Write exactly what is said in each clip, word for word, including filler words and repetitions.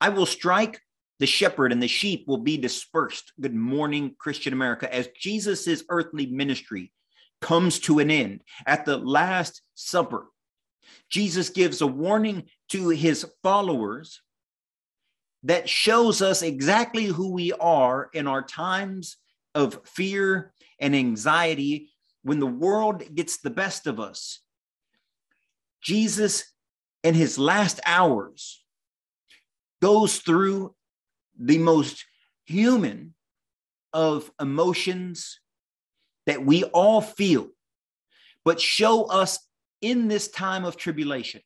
I will strike the shepherd and the sheep will be dispersed. Good morning, Christian America. As Jesus's earthly ministry comes to an end at the Last Supper, Jesus gives a warning to his followers that shows us exactly who we are in our times of fear and anxiety when the world gets the best of us. Jesus, in his last hours, goes through the most human of emotions that we all feel, but show us in this time of tribulation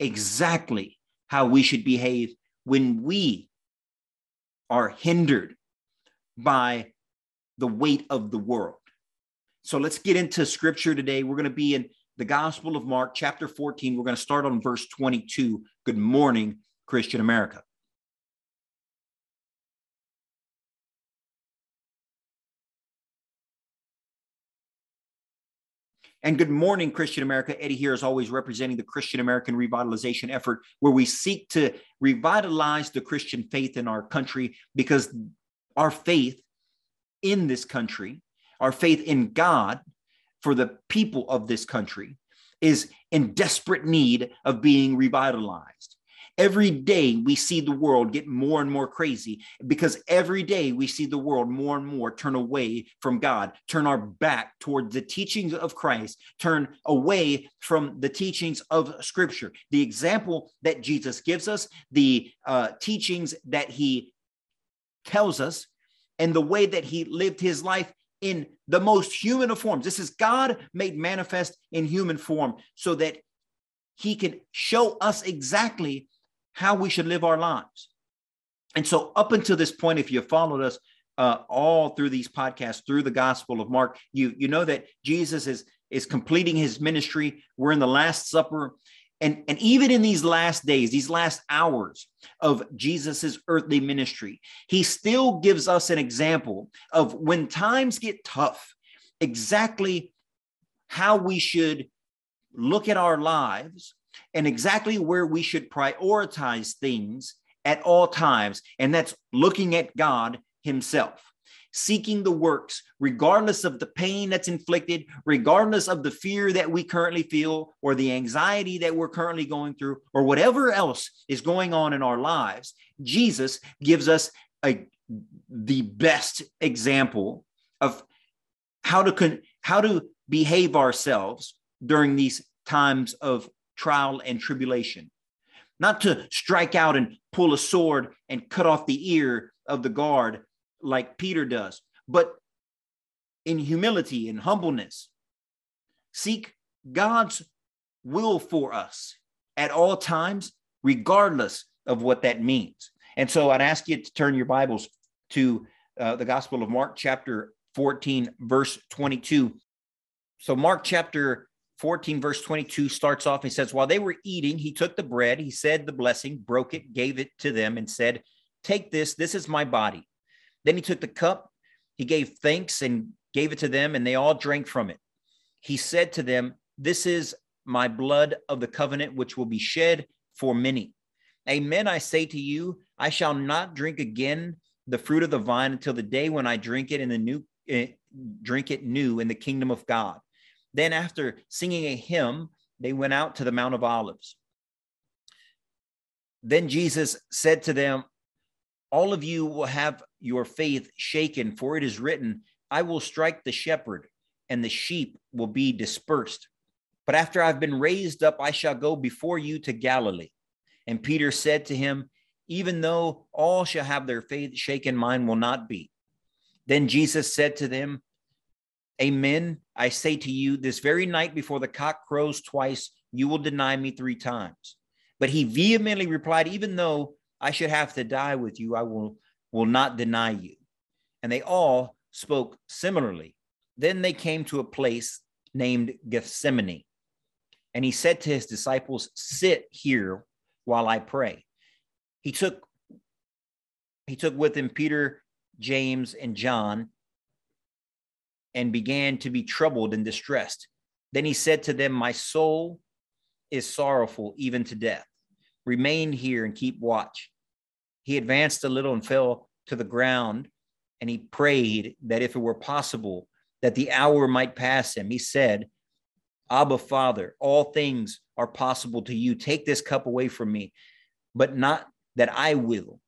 exactly how we should behave when we are hindered by the weight of the world. So let's get into scripture today. We're going to be in the Gospel of Mark, chapter fourteen. We're going to start on verse twenty-two. Good morning, Christian America. And good morning, Christian America. Eddie here is always representing the Christian American revitalization effort, where we seek to revitalize the Christian faith in our country, because our faith in this country, our faith in God for the people of this country, is in desperate need of being revitalized. Every day we see the world get more and more crazy, because every day we see the world more and more turn away from God, turn our back towards the teachings of Christ, turn away from the teachings of Scripture. The example that Jesus gives us, the uh, teachings that he tells us, and the way that he lived his life in the most human of forms. This is God made manifest in human form, so that he can show us exactly how we should live our lives. And so up until this point, if you followed us uh, all through these podcasts, through the Gospel of Mark, you, you know that Jesus is, is completing his ministry. We're in the Last Supper. And, and even in these last days, these last hours of Jesus's earthly ministry, he still gives us an example of when times get tough, exactly how we should look at our lives and exactly where we should prioritize things at all times, and that's looking at God himself, seeking the works, regardless of the pain that's inflicted, regardless of the fear that we currently feel or the anxiety that we're currently going through or whatever else is going on in our lives. Jesus gives us a, the best example of how to, con- how to behave ourselves during these times of trial and tribulation, not to strike out and pull a sword and cut off the ear of the guard like Peter does, but in humility and humbleness, seek God's will for us at all times, regardless of what that means. And so I'd ask you to turn your Bibles to uh, the Gospel of Mark, chapter fourteen, verse twenty-two. So Mark chapter fourteen, verse twenty-two starts off and says, while they were eating, he took the bread, he said the blessing, broke it, gave it to them, and said, take this, this is my body. Then he took the cup, he gave thanks and gave it to them, and they all drank from it. He said to them, this is my blood of the covenant, which will be shed for many. Amen, I say to you, I shall not drink again the fruit of the vine until the day when I drink it in the new, uh, drink it new in the kingdom of God. Then after singing a hymn, they went out to the Mount of Olives. Then Jesus said to them, all of you will have your faith shaken, for it is written, I will strike the shepherd, and the sheep will be dispersed. But after I've been raised up, I shall go before you to Galilee. And Peter said to him, even though all shall have their faith shaken, mine will not be. Then Jesus said to them, amen, I say to you, this very night before the cock crows twice, you will deny me three times. But he vehemently replied, even though I should have to die with you, I will, will not deny you. And they all spoke similarly. Then they came to a place named Gethsemane. And he said to his disciples, sit here while I pray. He took, he took with him Peter, James, and John, and began to be troubled and distressed. Then he said to them, my soul is sorrowful even to death. Remain here and keep watch. He advanced a little and fell to the ground, and he prayed that if it were possible, that the hour might pass him. He said, Abba, Father, all things are possible to you. Take this cup away from me, but not that I will,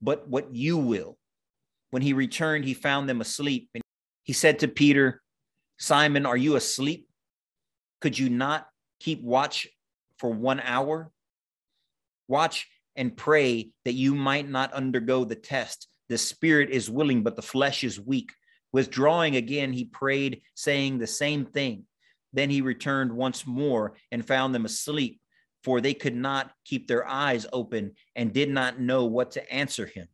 but what you will. When he returned, he found them asleep. And he said to Peter, Simon, are you asleep? Could you not keep watch for one hour? Watch and pray that you might not undergo the test. The spirit is willing, but the flesh is weak. Withdrawing again, he prayed, saying the same thing. Then he returned once more and found them asleep, for they could not keep their eyes open and did not know what to answer him.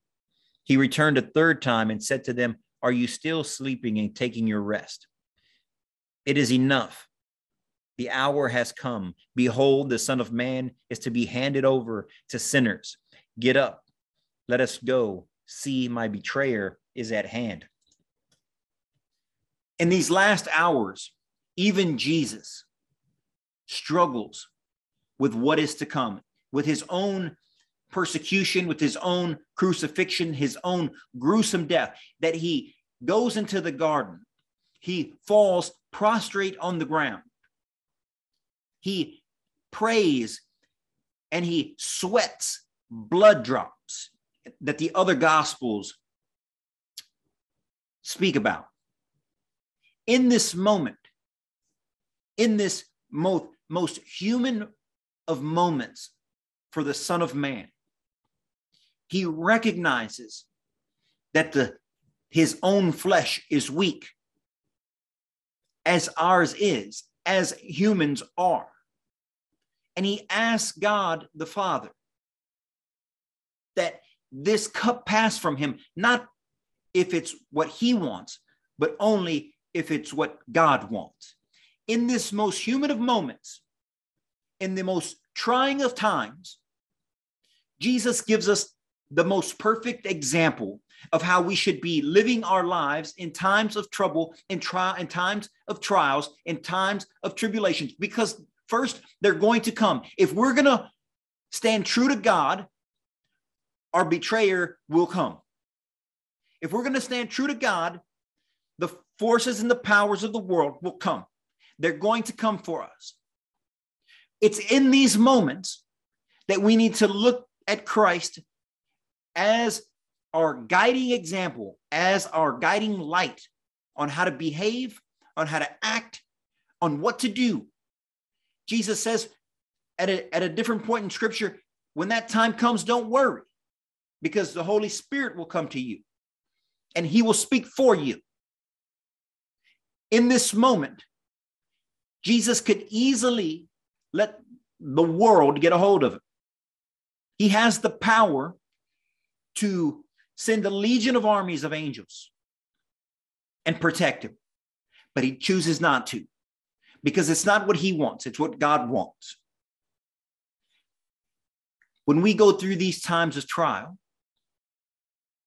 He returned a third time and said to them, are you still sleeping and taking your rest? It is enough. The hour has come. Behold, the Son of Man is to be handed over to sinners. Get up. Let us go. See, my betrayer is at hand. In these last hours, even Jesus struggles with what is to come, with his own persecution, with his own crucifixion, his own gruesome death, that he goes into the garden. He falls prostrate on the ground. He prays and he sweats blood drops that the other gospels speak about. In this moment, in this most, most human of moments for the Son of Man, he recognizes that the, his own flesh is weak, as ours is, as humans are. And he asks God the Father that this cup pass from him, not if it's what he wants, but only if it's what God wants. In this most human of moments, in the most trying of times, Jesus gives us the most perfect example of how we should be living our lives in times of trouble, in, tri- in times of trials, in times of tribulations, because first, they're going to come. If we're going to stand true to God, our betrayer will come. If we're going to stand true to God, the forces and the powers of the world will come. They're going to come for us. It's in these moments that we need to look at Christ as our guiding example, as our guiding light on how to behave, on how to act, on what to do. Jesus says at a, at a different point in Scripture, when that time comes, don't worry, because the Holy Spirit will come to you and he will speak for you. In this moment, Jesus could easily let the world get a hold of him. He has the power to send a legion of armies of angels and protect him, but he chooses not to, because it's not what he wants, it's what God wants. When we go through these times of trial,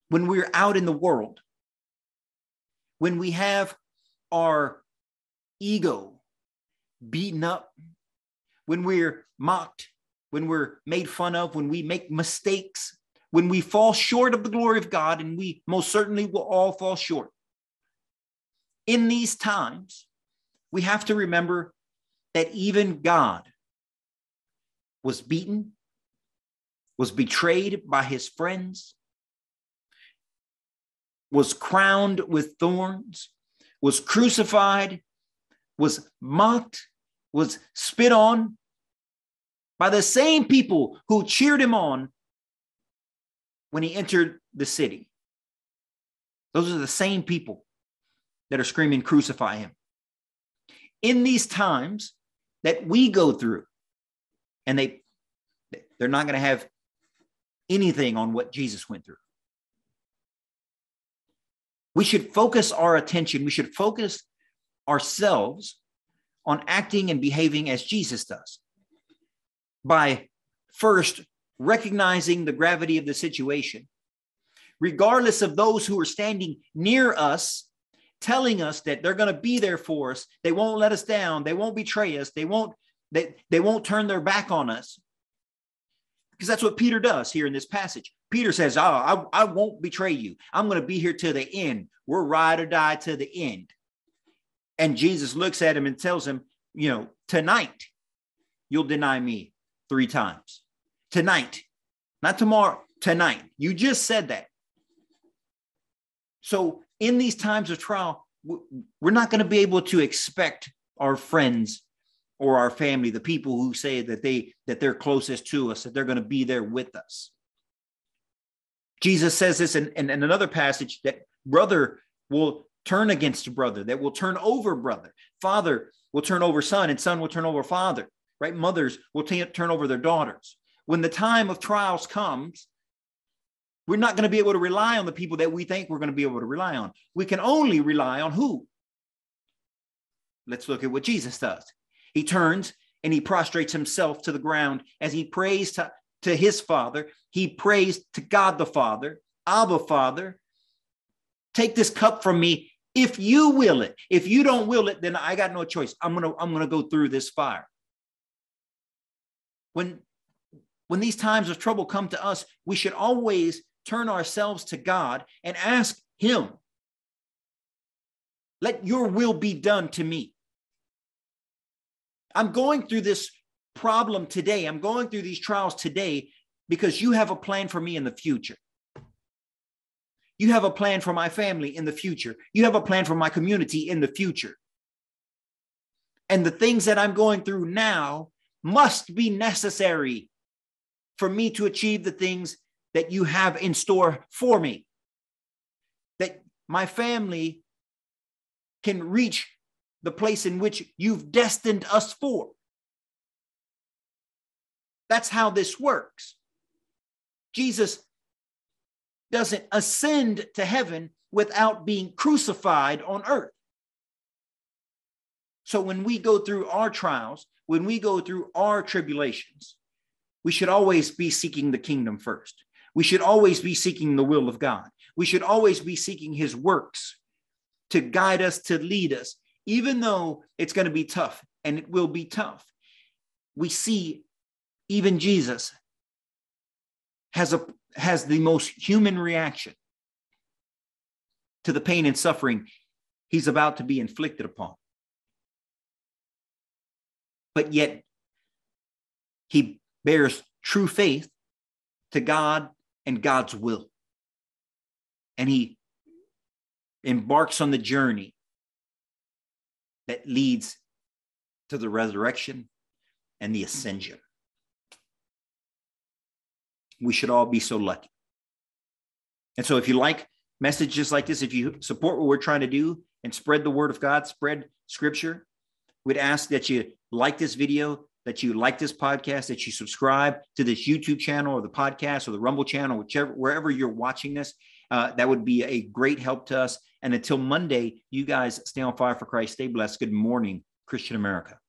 when we're out in the world, when we have our ego beaten up, when we're mocked, when we're made fun of, when we make mistakes, when we fall short of the glory of God, and we most certainly will all fall short. In these times, we have to remember that even God was beaten, was betrayed by his friends, was crowned with thorns, was crucified, was mocked, was spit on by the same people who cheered him on when he entered the city. Those are the same people that are screaming, crucify him. In these times that we go through, and they, they're not going to have anything on what Jesus went through. We should focus our attention. We should focus ourselves on acting and behaving as Jesus does, by first recognizing the gravity of the situation, regardless of those who are standing near us, telling us that they're going to be there for us, they won't let us down, they won't betray us, they won't, they, they won't turn their back on us. Because that's what Peter does here in this passage. Peter says, oh, I, I won't betray you. I'm going to be here to the end. We're ride or die to the end. And Jesus looks at him and tells him, you know, tonight you'll deny me three times. Tonight, not tomorrow, tonight. You just said that. So in these times of trial, we're not going to be able to expect our friends or our family, the people who say that they that they're closest to us, that they're going to be there with us. Jesus says this in, in, in another passage, that brother will turn against brother, that will turn over brother. Father will turn over son, and son will turn over father, right? Mothers will t- turn over their daughters. When the time of trials comes, we're not going to be able to rely on the people that we think we're going to be able to rely on. We can only rely on who? Let's look at what Jesus does. He turns and he prostrates himself to the ground as he prays to, to his Father. He prays to God the Father, Abba Father, take this cup from me if you will it. If you don't will it, then I got no choice. I'm going to I'm going to go through this fire. When, when these times of trouble come to us, we should always turn ourselves to God and ask him, let your will be done to me. I'm going through this problem today. I'm going through these trials today because you have a plan for me in the future. You have a plan for my family in the future. You have a plan for my community in the future. And the things that I'm going through now must be necessary for me to achieve the things that you have in store for me, that my family can reach the place in which you've destined us for. That's how this works. Jesus doesn't ascend to heaven without being crucified on earth. So when we go through our trials, when we go through our tribulations, we should always be seeking the kingdom first. We should always be seeking the will of God. We should always be seeking his works to guide us, to lead us. Even though it's going to be tough, and it will be tough, we see even Jesus has a has the most human reaction to the pain and suffering he's about to be inflicted upon. But yet, he bears true faith to God and God's will. And he embarks on the journey that leads to the resurrection and the ascension. We should all be so lucky. And so if you like messages like this, if you support what we're trying to do and spread the word of God, spread scripture, we'd ask that you like this video, that you like this podcast, that you subscribe to this YouTube channel or the podcast or the Rumble channel, whichever, wherever you're watching this. Uh, that would be a great help to us. And until Monday, you guys stay on fire for Christ. Stay blessed. Good morning, Christian America.